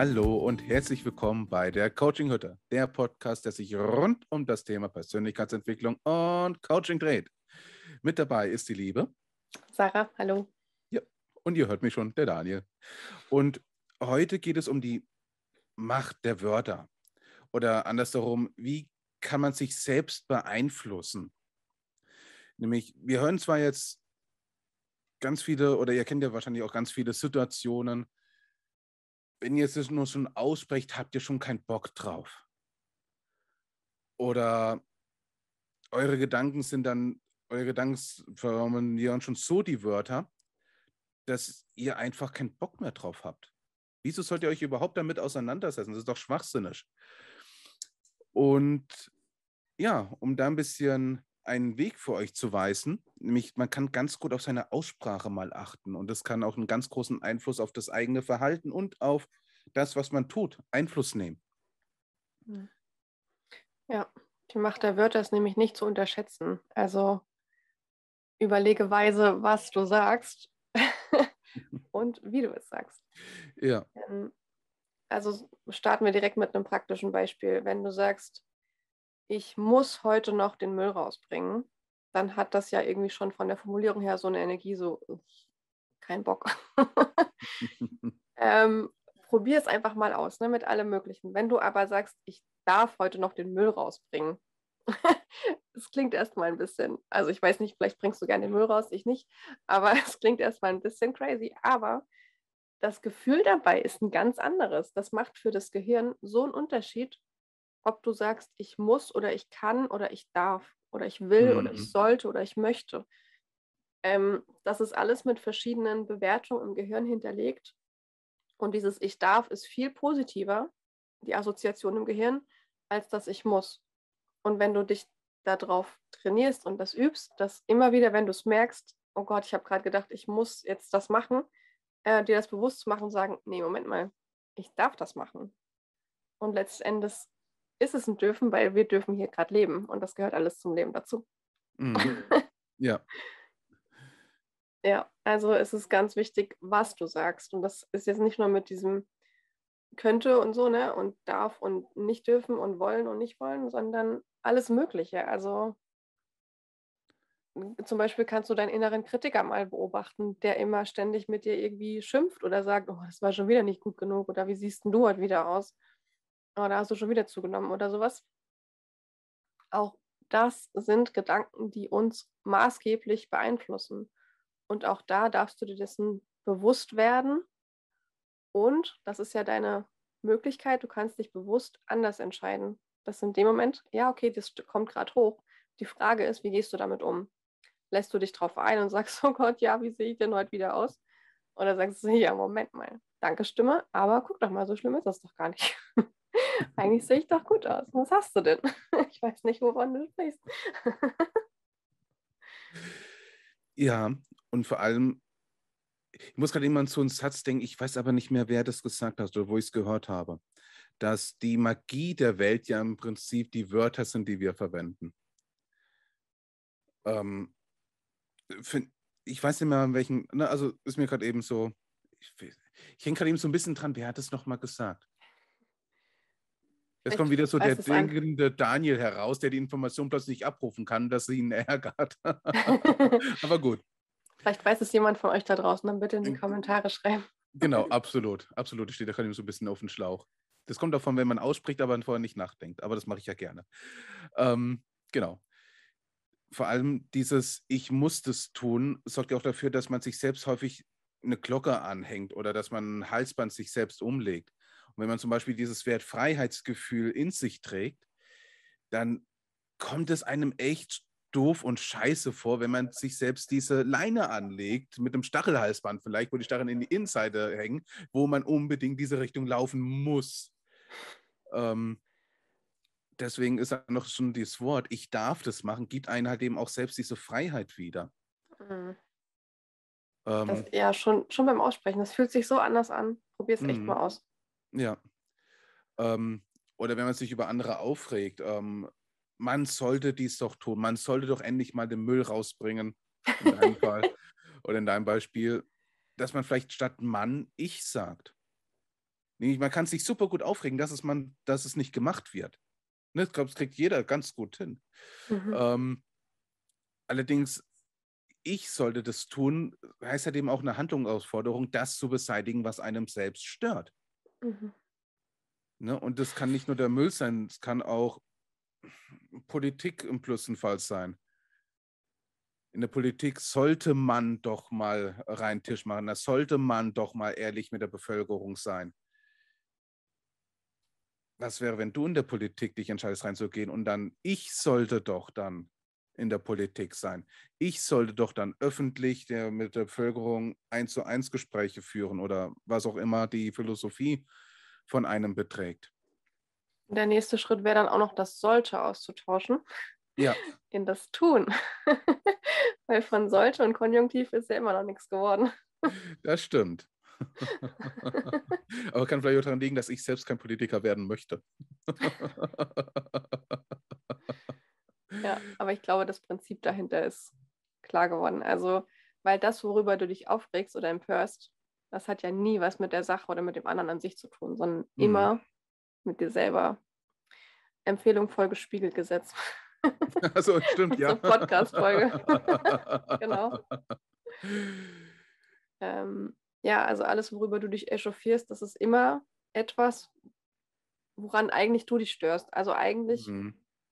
Hallo und herzlich willkommen bei der Coaching-Hütte, der Podcast, der sich rund um das Thema Persönlichkeitsentwicklung und Coaching dreht. Mit dabei ist die liebe Sarah, hallo. Ja, und ihr hört mich schon, der Daniel. Und heute geht es um die Macht der Wörter. Oder andersherum, wie kann man sich selbst beeinflussen? Nämlich, wir hören zwar jetzt ganz viele, oder ihr kennt ja wahrscheinlich auch ganz viele Situationen, wenn ihr es nur schon aussprecht, habt ihr schon keinen Bock drauf. Oder eure Gedanken sind dann, eure Gedanken formulieren schon so die Wörter, dass ihr einfach keinen Bock mehr drauf habt. Wieso sollt ihr euch überhaupt damit auseinandersetzen? Das ist doch schwachsinnig. Und ja, um da ein bisschen einen Weg für euch zu weisen, nämlich man kann ganz gut auf seine Aussprache mal achten und das kann auch einen ganz großen Einfluss auf das eigene Verhalten und auf das, was man tut, Einfluss nehmen. Ja, die Macht der Wörter ist nämlich nicht zu unterschätzen. Also überlege weise, was du sagst und wie du es sagst. Ja. Also starten wir direkt mit einem praktischen Beispiel. Wenn du sagst, ich muss heute noch den Müll rausbringen, dann hat das ja irgendwie schon von der Formulierung her so eine Energie, so kein Bock. Probier es einfach mal aus, ne, mit allem Möglichen. Wenn du aber sagst, ich darf heute noch den Müll rausbringen, das klingt erstmal ein bisschen, also ich weiß nicht, vielleicht bringst du gerne den Müll raus, ich nicht, aber es klingt erstmal ein bisschen crazy, aber das Gefühl dabei ist ein ganz anderes. Das macht für das Gehirn so einen Unterschied, ob du sagst, ich muss oder ich kann oder ich darf oder ich will oder ich sollte oder ich möchte. Das ist alles mit verschiedenen Bewertungen im Gehirn hinterlegt. Und dieses Ich darf ist viel positiver, die Assoziation im Gehirn, als das Ich muss. Und wenn du dich darauf trainierst und das übst, dass immer wieder, wenn du es merkst, oh Gott, ich habe gerade gedacht, ich muss jetzt das machen, dir das bewusst zu machen und sagen, nee, Moment mal, ich darf das machen. Und letzten Endes ist es ein Dürfen, weil wir dürfen hier gerade leben und das gehört alles zum Leben dazu. Mhm. Ja. Ja, also es ist ganz wichtig, was du sagst und das ist jetzt nicht nur mit diesem könnte und so, ne, und darf und nicht dürfen und nicht wollen, sondern alles Mögliche. Also zum Beispiel kannst du deinen inneren Kritiker mal beobachten, der immer ständig mit dir irgendwie schimpft oder sagt, oh, das war schon wieder nicht gut genug oder wie siehst denn du heute wieder aus? Oder hast du schon wieder zugenommen oder sowas. Auch das sind Gedanken, die uns maßgeblich beeinflussen. Und auch da darfst du dir dessen bewusst werden. Und das ist ja deine Möglichkeit, du kannst dich bewusst anders entscheiden. Das in dem Moment, ja okay, das kommt gerade hoch. Die Frage ist, wie gehst du damit um? Lässt du dich drauf ein und sagst, oh Gott, ja, wie sehe ich denn heute wieder aus? Oder sagst du, ja, Moment mal, danke Stimme, aber guck doch mal, so schlimm ist das doch gar nicht. Eigentlich sehe ich doch gut aus. Was hast du denn? Ich weiß nicht, wovon du sprichst. Ja, und vor allem, ich muss gerade jemand zu einem Satz denken, ich weiß aber nicht mehr, wer das gesagt hat oder wo ich es gehört habe, dass die Magie der Welt ja im Prinzip die Wörter sind, die wir verwenden. Ich weiß nicht mehr, an welchen, ne, also ist mir gerade eben so, ich hänge gerade eben so ein bisschen dran, wer hat das nochmal gesagt? Jetzt kommt wieder so der denkende Daniel heraus, der die Information plötzlich nicht abrufen kann, dass sie ihn ärgert. Aber gut. Vielleicht weiß es jemand von euch da draußen, dann bitte in die Kommentare schreiben. Genau, absolut. Absolut, ich stehe da gerade so ein bisschen auf den Schlauch. Das kommt davon, wenn man ausspricht, aber vorher nicht nachdenkt. Aber das mache ich ja gerne. Genau. Vor allem dieses Ich muss das tun, sorgt ja auch dafür, dass man sich selbst häufig eine Glocke anhängt oder dass man ein Halsband sich selbst umlegt. Und wenn man zum Beispiel dieses Wertfreiheitsgefühl in sich trägt, dann kommt es einem echt doof und scheiße vor, wenn man sich selbst diese Leine anlegt, mit einem Stachelhalsband vielleicht, wo die Stacheln in die Innenseite hängen, wo man unbedingt diese Richtung laufen muss. Deswegen ist da noch schon dieses Wort, ich darf das machen, gibt einem halt eben auch selbst diese Freiheit wieder. Mhm. Das, ja, schon beim Aussprechen, das fühlt sich so anders an. Probier es echt mal aus. Ja. Oder wenn man sich über andere aufregt, man sollte dies doch tun, man sollte doch endlich mal den Müll rausbringen, in deinem Fall oder in deinem Beispiel, dass man vielleicht statt Mann ich sagt. Man kann sich super gut aufregen, dass es nicht gemacht wird. Ne? Ich glaube, das kriegt jeder ganz gut hin. Mhm. Allerdings, ich sollte das tun, heißt halt eben auch eine Handlungsausforderung, das zu beseitigen, was einem selbst stört. Mhm. Ne? Und das kann nicht nur der Müll sein, es kann auch Politik im Plus und Fall sein. In der Politik sollte man doch mal reinen Tisch machen, da sollte man doch mal ehrlich mit der Bevölkerung sein. Was wäre, wenn du in der Politik dich entscheidest, reinzugehen und dann, ich sollte doch dann in der Politik sein. Ich sollte doch dann öffentlich mit der Bevölkerung 1:1 Gespräche führen oder was auch immer die Philosophie von einem beträgt. Der nächste Schritt wäre dann auch noch das Sollte auszutauschen. Ja. In das Tun. Weil von Sollte und Konjunktiv ist ja immer noch nichts geworden. Das stimmt. Aber kann vielleicht auch daran liegen, dass ich selbst kein Politiker werden möchte. Ja, aber ich glaube, das Prinzip dahinter ist klar geworden. Also, weil das, worüber du dich aufregst oder empörst, das hat ja nie was mit der Sache oder mit dem anderen an sich zu tun, sondern immer mit dir selber. Empfehlung Folge Spiegelgesetz. Also stimmt, ja. Podcast-Folge. Genau. Ja, also alles, worüber du dich echauffierst, das ist immer etwas, woran eigentlich du dich störst. Also eigentlich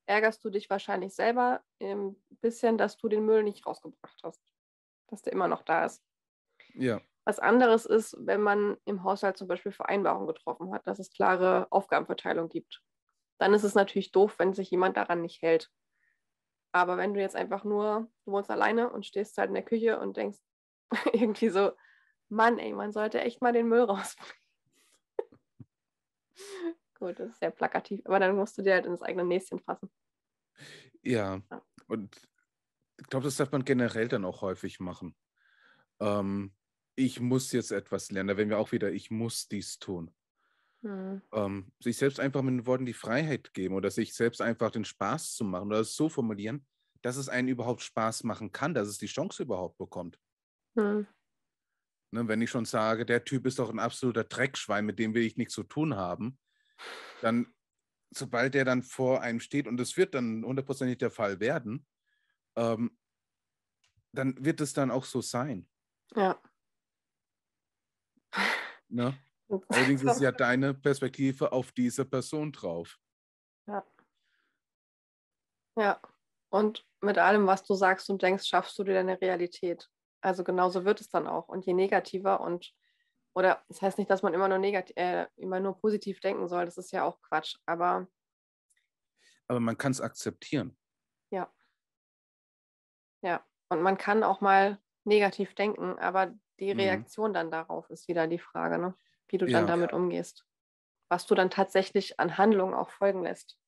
ärgerst du dich wahrscheinlich selber ein bisschen, dass du den Müll nicht rausgebracht hast, dass der immer noch da ist. Ja. Was anderes ist, wenn man im Haushalt zum Beispiel Vereinbarungen getroffen hat, dass es klare Aufgabenverteilung gibt. Dann ist es natürlich doof, wenn sich jemand daran nicht hält. Aber wenn du jetzt einfach nur, du wohnst alleine und stehst halt in der Küche und denkst irgendwie so, Mann, ey, man sollte echt mal den Müll rausbringen. Gut, das ist sehr plakativ, aber dann musst du dir halt ins eigene Näschen fassen. Ja, und ich glaube, das darf man generell dann auch häufig machen. Ich muss jetzt etwas lernen, da werden wir auch wieder, ich muss dies tun. Sich selbst einfach mit den Worten die Freiheit geben oder sich selbst einfach den Spaß zu machen oder es so formulieren, dass es einen überhaupt Spaß machen kann, dass es die Chance überhaupt bekommt. Ne, wenn ich schon sage, der Typ ist doch ein absoluter Dreckschwein, mit dem will ich nichts zu tun haben, dann, sobald der dann vor einem steht, und das wird dann hundertprozentig der Fall werden, dann wird es dann auch so sein. Ja. Ne? Allerdings ist ja deine Perspektive auf diese Person drauf. Ja. Ja, und mit allem, was du sagst und denkst, schaffst du dir deine Realität. Also genauso wird es dann auch. Und je negativer und, oder das heißt nicht, dass man immer nur positiv denken soll, das ist ja auch Quatsch, aber man kann es akzeptieren. Ja. Ja, und man kann auch mal negativ denken, aber die Reaktion dann darauf ist wieder die Frage, ne? Wie du dann damit umgehst. Was du dann tatsächlich an Handlungen auch folgen lässt.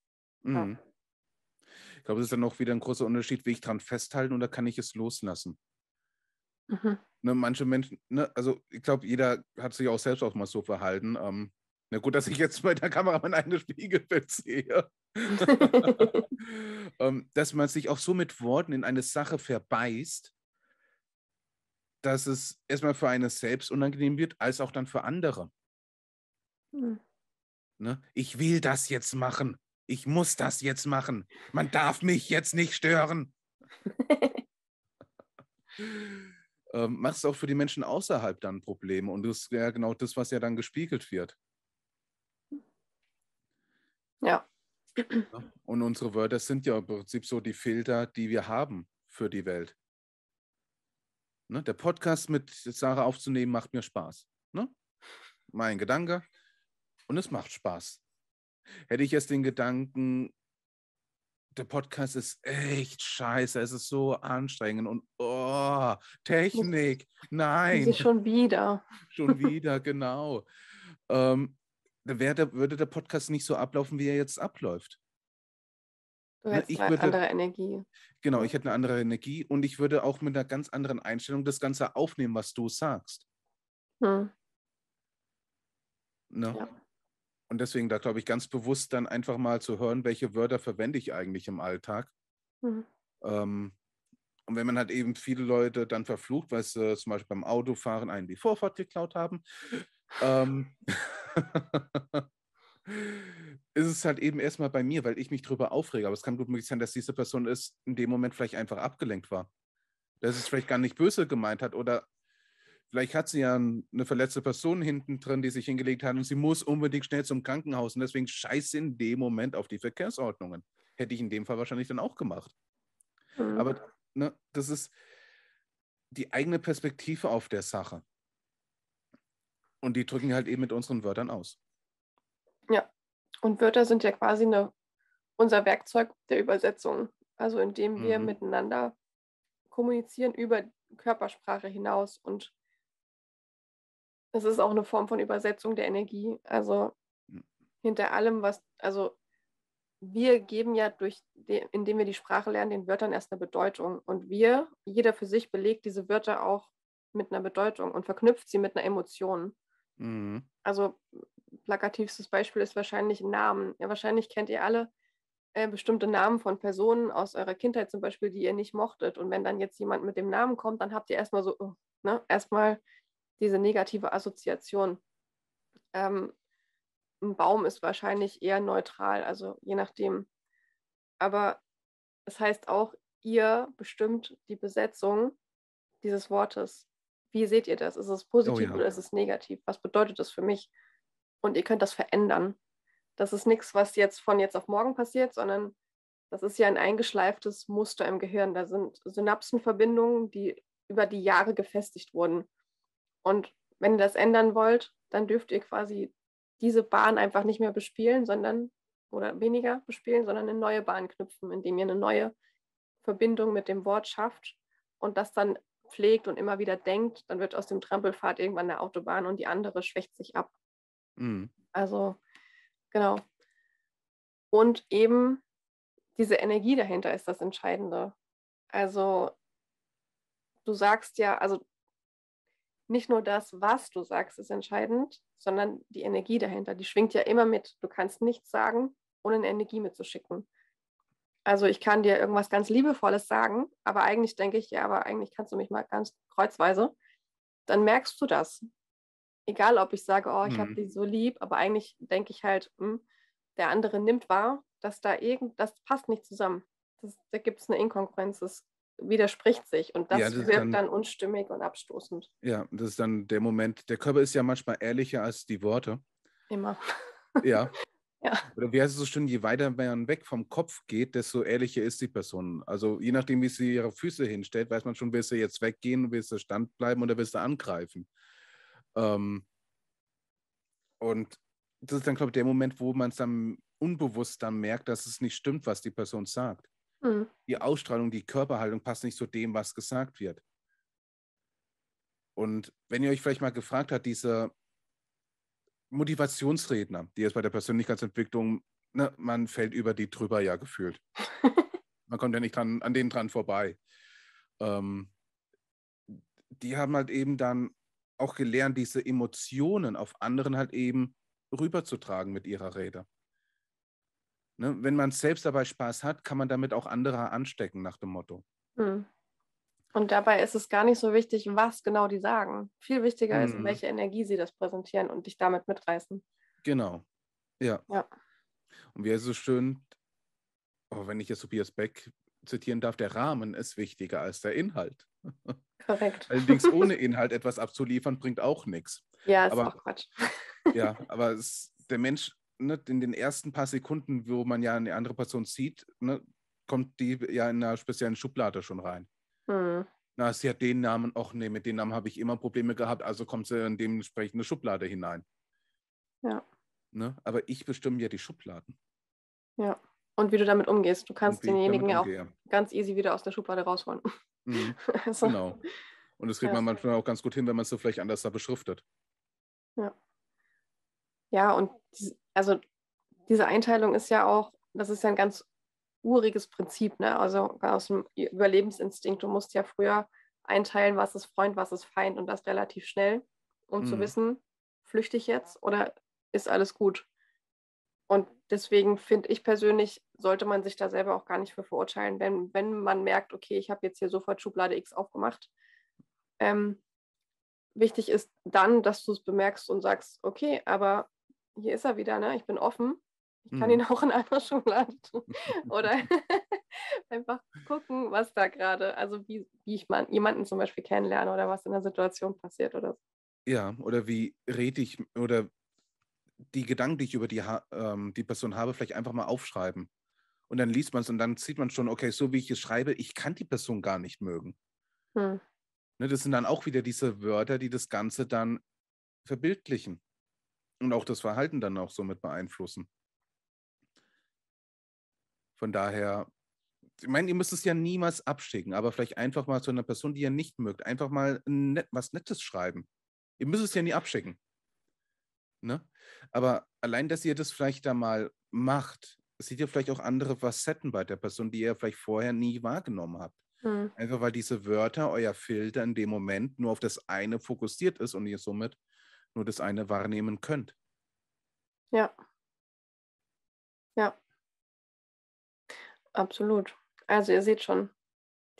Mhm. Ja. Ich glaube, es ist dann auch wieder ein großer Unterschied, wie ich dran festhalten oder kann ich es loslassen. Mhm. Ne, manche Menschen, ne, also ich glaube, jeder hat sich auch selbst auch mal so verhalten. Na gut, dass ich jetzt bei der Kamera mein eigenes Spiegelbild sehe. Dass man sich auch so mit Worten in eine Sache verbeißt, dass es erstmal für einen selbst unangenehm wird, als auch dann für andere. Ne? Ich will das jetzt machen. Ich muss das jetzt machen. Man darf mich jetzt nicht stören. Machst auch für die Menschen außerhalb dann Probleme. Und das ist ja genau das, was ja dann gespiegelt wird. Ja. Und unsere Wörter sind ja im Prinzip so die Filter, die wir haben für die Welt. Ne, der Podcast mit Sarah aufzunehmen, macht mir Spaß. Ne? Mein Gedanke. Und es macht Spaß. Hätte ich jetzt den Gedanken, der Podcast ist echt scheiße, es ist so anstrengend und oh, Technik, nein. Das ist schon wieder. Schon wieder, genau. Würde der Podcast nicht so ablaufen, wie er jetzt abläuft. Du hättest eine andere Energie. Genau, ich hätte eine andere Energie und ich würde auch mit einer ganz anderen Einstellung das Ganze aufnehmen, was du sagst. Ne? Ja. Und deswegen da, glaube ich, ganz bewusst dann einfach mal zu hören, welche Wörter verwende ich eigentlich im Alltag. Und wenn man halt eben viele Leute dann verflucht, weil sie zum Beispiel beim Autofahren einen die Vorfahrt geklaut haben, ist es halt eben erstmal bei mir, weil ich mich drüber aufrege. Aber es kann gut möglich sein, dass diese Person ist, in dem Moment vielleicht einfach abgelenkt war. Dass es vielleicht gar nicht böse gemeint hat oder vielleicht hat sie ja eine verletzte Person hinten drin, die sich hingelegt hat und sie muss unbedingt schnell zum Krankenhaus und deswegen scheiße in dem Moment auf die Verkehrsordnungen. Hätte ich in dem Fall wahrscheinlich dann auch gemacht. Mhm. Aber ne, das ist die eigene Perspektive auf der Sache. Und die drücken halt eben mit unseren Wörtern aus. Ja, und Wörter sind ja quasi unser Werkzeug der Übersetzung. Also indem wir miteinander kommunizieren über Körpersprache hinaus. Und es ist auch eine Form von Übersetzung der Energie. Also hinter allem, wir geben ja, indem wir die Sprache lernen, den Wörtern erst eine Bedeutung. Und jeder für sich belegt diese Wörter auch mit einer Bedeutung und verknüpft sie mit einer Emotion. Mhm. Also plakativstes Beispiel ist wahrscheinlich Namen. Ja, wahrscheinlich kennt ihr alle bestimmte Namen von Personen aus eurer Kindheit zum Beispiel, die ihr nicht mochtet. Und wenn dann jetzt jemand mit dem Namen kommt, dann habt ihr erstmal erstmal diese negative Assoziation. Ein Baum ist wahrscheinlich eher neutral, also je nachdem. Aber das heißt auch, ihr bestimmt die Besetzung dieses Wortes. Wie seht ihr das? Ist es positiv oder ist es negativ? Was bedeutet das für mich? Und ihr könnt das verändern. Das ist nichts, was jetzt von jetzt auf morgen passiert, sondern das ist ja ein eingeschleiftes Muster im Gehirn. Da sind Synapsenverbindungen, die über die Jahre gefestigt wurden. Und wenn ihr das ändern wollt, dann dürft ihr quasi diese Bahn einfach nicht mehr bespielen, sondern eine neue Bahn knüpfen, indem ihr eine neue Verbindung mit dem Wort schafft und das dann pflegt und immer wieder denkt, dann wird aus dem Trampelpfad irgendwann eine Autobahn und die andere schwächt sich ab. Mhm. Also, genau. Und eben diese Energie dahinter ist das Entscheidende. Also, du sagst ja, nicht nur das, was du sagst, ist entscheidend, sondern die Energie dahinter. Die schwingt ja immer mit. Du kannst nichts sagen, ohne eine Energie mitzuschicken. Also ich kann dir irgendwas ganz Liebevolles sagen, aber eigentlich denke ich, ja, aber eigentlich kannst du mich mal ganz kreuzweise. Dann merkst du das. Egal, ob ich sage, oh, ich habe die so lieb, aber eigentlich denke ich halt, der andere nimmt wahr, dass das passt nicht zusammen. Da gibt es eine Inkongruenz, das widerspricht sich und das wirkt dann unstimmig und abstoßend. Ja, das ist dann der Moment. Der Körper ist ja manchmal ehrlicher als die Worte. Immer. Ja. Ja. Oder wie heißt es so schön, je weiter man weg vom Kopf geht, desto ehrlicher ist die Person. Also je nachdem, wie sie ihre Füße hinstellt, weiß man schon, willst du jetzt weggehen, willst du stand bleiben oder willst du angreifen. Und das ist dann, glaube ich, der Moment, wo man es dann unbewusst dann merkt, dass es nicht stimmt, was die Person sagt. Die Ausstrahlung, die Körperhaltung passt nicht zu dem, was gesagt wird. Und wenn ihr euch vielleicht mal gefragt habt, diese Motivationsredner, die jetzt bei der Persönlichkeitsentwicklung, man fällt über die drüber ja gefühlt. Man kommt ja nicht an denen dran vorbei. Die haben halt eben dann auch gelernt, diese Emotionen auf anderen halt eben rüberzutragen mit ihrer Rede. Wenn man selbst dabei Spaß hat, kann man damit auch andere anstecken, nach dem Motto. Und dabei ist es gar nicht so wichtig, was genau die sagen. Viel wichtiger ist, in welche Energie sie das präsentieren und dich damit mitreißen. Genau, ja. Und wie ist es so schön, wenn ich jetzt Tobias Beck zitieren darf, der Rahmen ist wichtiger als der Inhalt. Korrekt. Allerdings ohne Inhalt etwas abzuliefern, bringt auch nichts. Ja, ist auch Quatsch. Ja, aber der Mensch, in den ersten paar Sekunden, wo man ja eine andere Person sieht, kommt die ja in einer speziellen Schublade schon rein. Na, sie hat den Namen, mit dem Namen habe ich immer Probleme gehabt, also kommt sie in dementsprechende Schublade hinein. Ja. Ne? Aber ich bestimme ja die Schubladen. Ja, und wie du damit umgehst. Du kannst denjenigen ja auch ganz easy wieder aus der Schublade rausholen. Mhm. Genau. Und das kriegt man manchmal auch ganz gut hin, wenn man es so vielleicht anders da beschriftet. Ja. Ja, und diese Einteilung ist ja auch, das ist ja ein ganz uriges Prinzip, also aus dem Überlebensinstinkt. Du musst ja früher einteilen, was ist Freund, was ist Feind und das relativ schnell, um zu wissen, flüchte ich jetzt oder ist alles gut? Und deswegen finde ich persönlich, sollte man sich da selber auch gar nicht für verurteilen, wenn man merkt, okay, ich habe jetzt hier sofort Schublade X aufgemacht. Wichtig ist dann, dass du es bemerkst und sagst, okay, aber hier ist er wieder, ne? Ich bin offen. Ich kann ihn auch in einer Schublade tun. Oder einfach gucken, was da gerade, also wie ich jemanden zum Beispiel kennenlerne oder was in der Situation passiert oder so. Ja, oder wie rede ich oder die Gedanken, die ich über die Person habe, vielleicht einfach mal aufschreiben. Und dann liest man es und dann sieht man schon, okay, so wie ich es schreibe, ich kann die Person gar nicht mögen. Ne, das sind dann auch wieder diese Wörter, die das Ganze dann verbildlichen und auch das Verhalten dann auch somit beeinflussen. Von daher, ich meine, ihr müsst es ja niemals abschicken, aber vielleicht einfach mal zu einer Person, die ihr nicht mögt, einfach mal was Nettes schreiben. Ihr müsst es ja nie abschicken. Ne? Aber allein, dass ihr das vielleicht da mal macht, seht ihr vielleicht auch andere Facetten bei der Person, die ihr vielleicht vorher nie wahrgenommen habt. Einfach weil diese Wörter, euer Filter in dem Moment nur auf das eine fokussiert ist und ihr somit nur das eine wahrnehmen könnt. Ja. Ja. Absolut. Also ihr seht schon,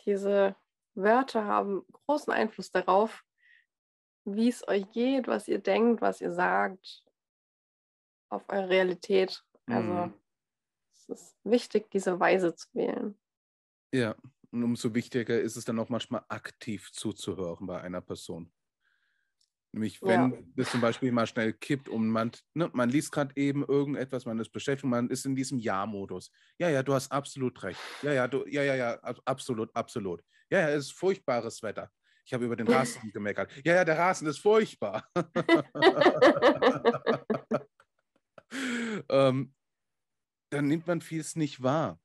diese Wörter haben großen Einfluss darauf, wie es euch geht, was ihr denkt, was ihr sagt, auf eure Realität. Also es ist wichtig, diese Weise zu wählen. Ja, und umso wichtiger ist es dann auch manchmal aktiv zuzuhören bei einer Person. Nämlich, wenn das zum Beispiel mal schnell kippt und man liest gerade eben irgendetwas, man ist beschäftigt, man ist in diesem Ja-Modus. Ja, du hast absolut recht. Ja, absolut. Ja, es ist furchtbares Wetter. Ich habe über den Rasen gemeckert. Ja, der Rasen ist furchtbar. Dann nimmt man vieles nicht wahr.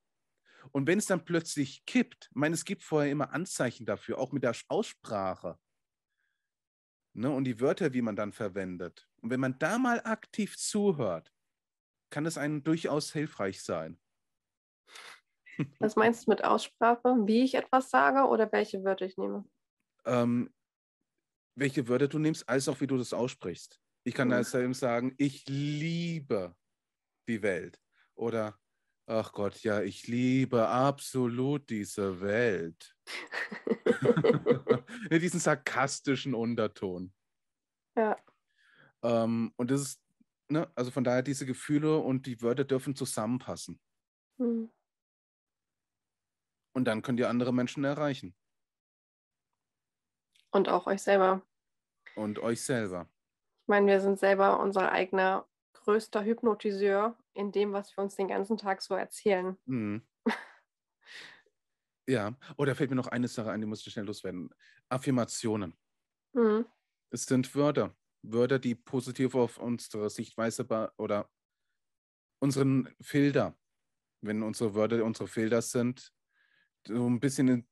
Und wenn es dann plötzlich kippt, ich meine, es gibt vorher immer Anzeichen dafür, auch mit der Aussprache. Ne, und die Wörter, wie man dann verwendet. Und wenn man da mal aktiv zuhört, kann es einem durchaus hilfreich sein. Was meinst du mit Aussprache? Wie ich etwas sage oder welche Wörter ich nehme? Welche Wörter du nimmst, als auch wie du das aussprichst. Ich kann also sagen, ich liebe die Welt. Oder, ach Gott, ja, ich liebe absolut diese Welt. Diesen sarkastischen Unterton. Ja. Und das ist, ne, also von daher, diese Gefühle und die Wörter dürfen zusammenpassen. Und dann könnt ihr andere Menschen erreichen. Und auch euch selber. Und euch selber. Ich meine, wir sind selber unser eigener größter Hypnotiseur in dem, was wir uns den ganzen Tag so erzählen. Ja, oh, da fällt mir noch eine Sache ein, die muss ich schnell loswerden. Affirmationen. Es sind Wörter. Wörter, die positiv auf unsere Sichtweise oder unseren Filter, wenn unsere Wörter unsere Filter sind, so ein bisschen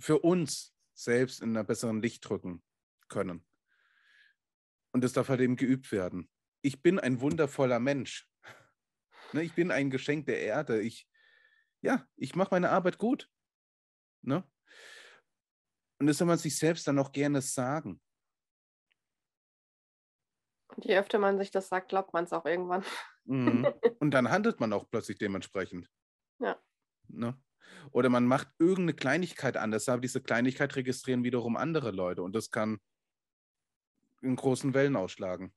für uns selbst in einer besseren Licht drücken können. Und das darf halt eben geübt werden. Ich bin ein wundervoller Mensch. Ne, ich bin ein Geschenk der Erde. Ich mache meine Arbeit gut. Ne? Und das soll man sich selbst dann auch gerne sagen. Und je öfter man sich das sagt, glaubt man es auch irgendwann. Und dann handelt man auch plötzlich dementsprechend. Ja. Ne? Oder man macht irgendeine Kleinigkeit anders, aber diese Kleinigkeit registrieren wiederum andere Leute und das kann in großen Wellen ausschlagen.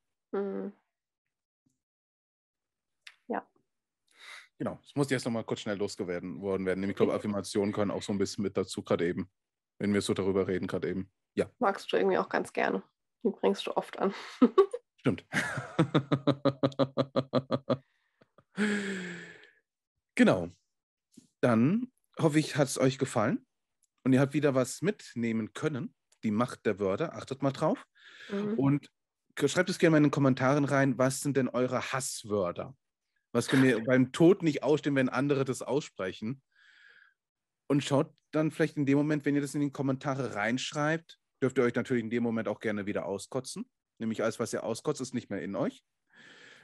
Genau, es muss jetzt nochmal kurz schnell losgeworden werden. Ich glaube, Affirmationen können auch so ein bisschen mit dazu gerade eben, wenn wir so darüber reden gerade eben. Ja. Magst du irgendwie auch ganz gerne. Die bringst du oft an. Stimmt. Genau. Dann hoffe ich, hat es euch gefallen und ihr habt wieder was mitnehmen können. Die Macht der Wörter, achtet mal drauf. Und schreibt es gerne mal in den Kommentaren rein, was sind denn eure Hasswörter? Was können wir beim Tod nicht ausstehen, wenn andere das aussprechen? Und schaut dann vielleicht in dem Moment, wenn ihr das in die Kommentare reinschreibt, dürft ihr euch natürlich in dem Moment auch gerne wieder auskotzen. Nämlich alles, was ihr auskotzt, ist nicht mehr in euch.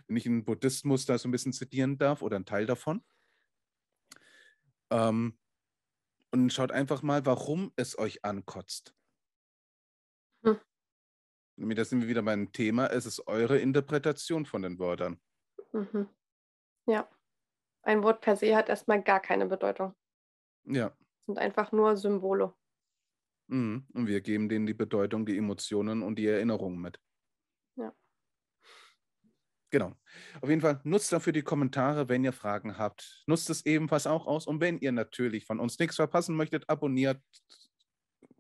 Wenn ich einen Buddhismus da so ein bisschen zitieren darf oder einen Teil davon. Und schaut einfach mal, warum es euch ankotzt. Nämlich, da sind wir wieder beim Thema. Es ist eure Interpretation von den Wörtern. Ja, ein Wort per se hat erstmal gar keine Bedeutung. Ja. Es sind einfach nur Symbole. Und wir geben denen die Bedeutung, die Emotionen und die Erinnerungen mit. Ja. Genau. Auf jeden Fall nutzt dafür die Kommentare, wenn ihr Fragen habt. Nutzt es ebenfalls auch aus. Und wenn ihr natürlich von uns nichts verpassen möchtet, abonniert,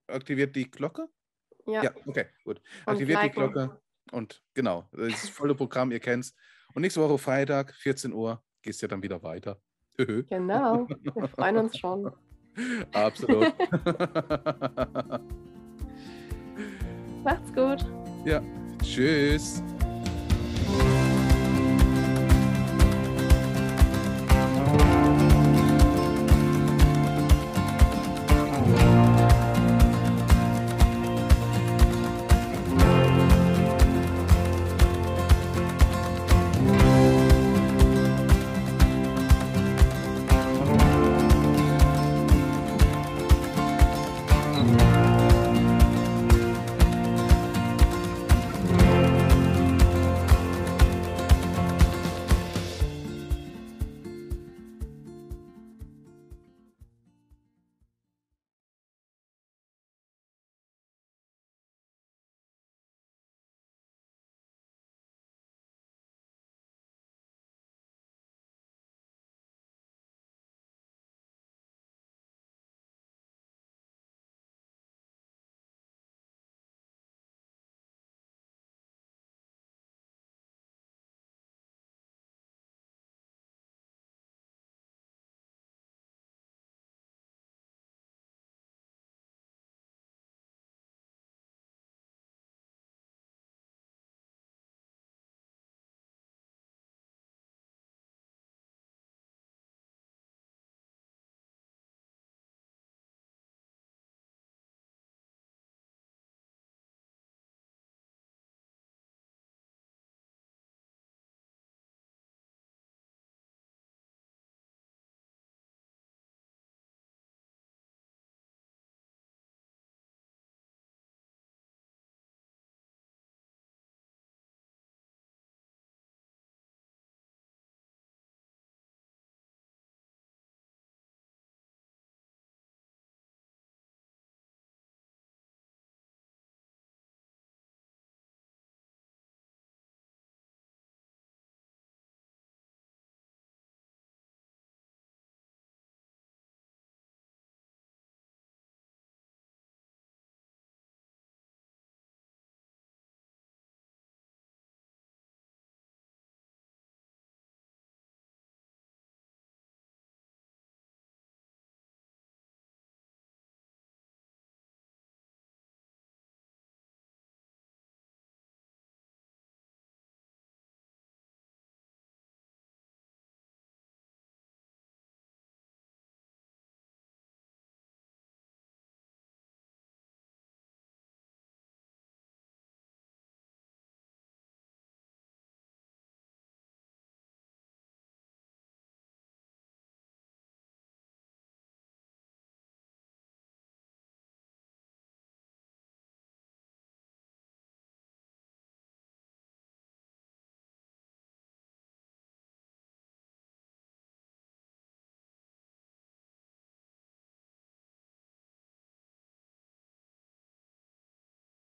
aktiviert die Glocke. Ja, okay, gut. Aktiviert die Glocke und genau, das volle Programm, ihr kennt's. Und nächste Woche Freitag, 14 Uhr, geht's ja dann wieder weiter. Genau, wir freuen uns schon. Absolut. Macht's gut. Ja, tschüss.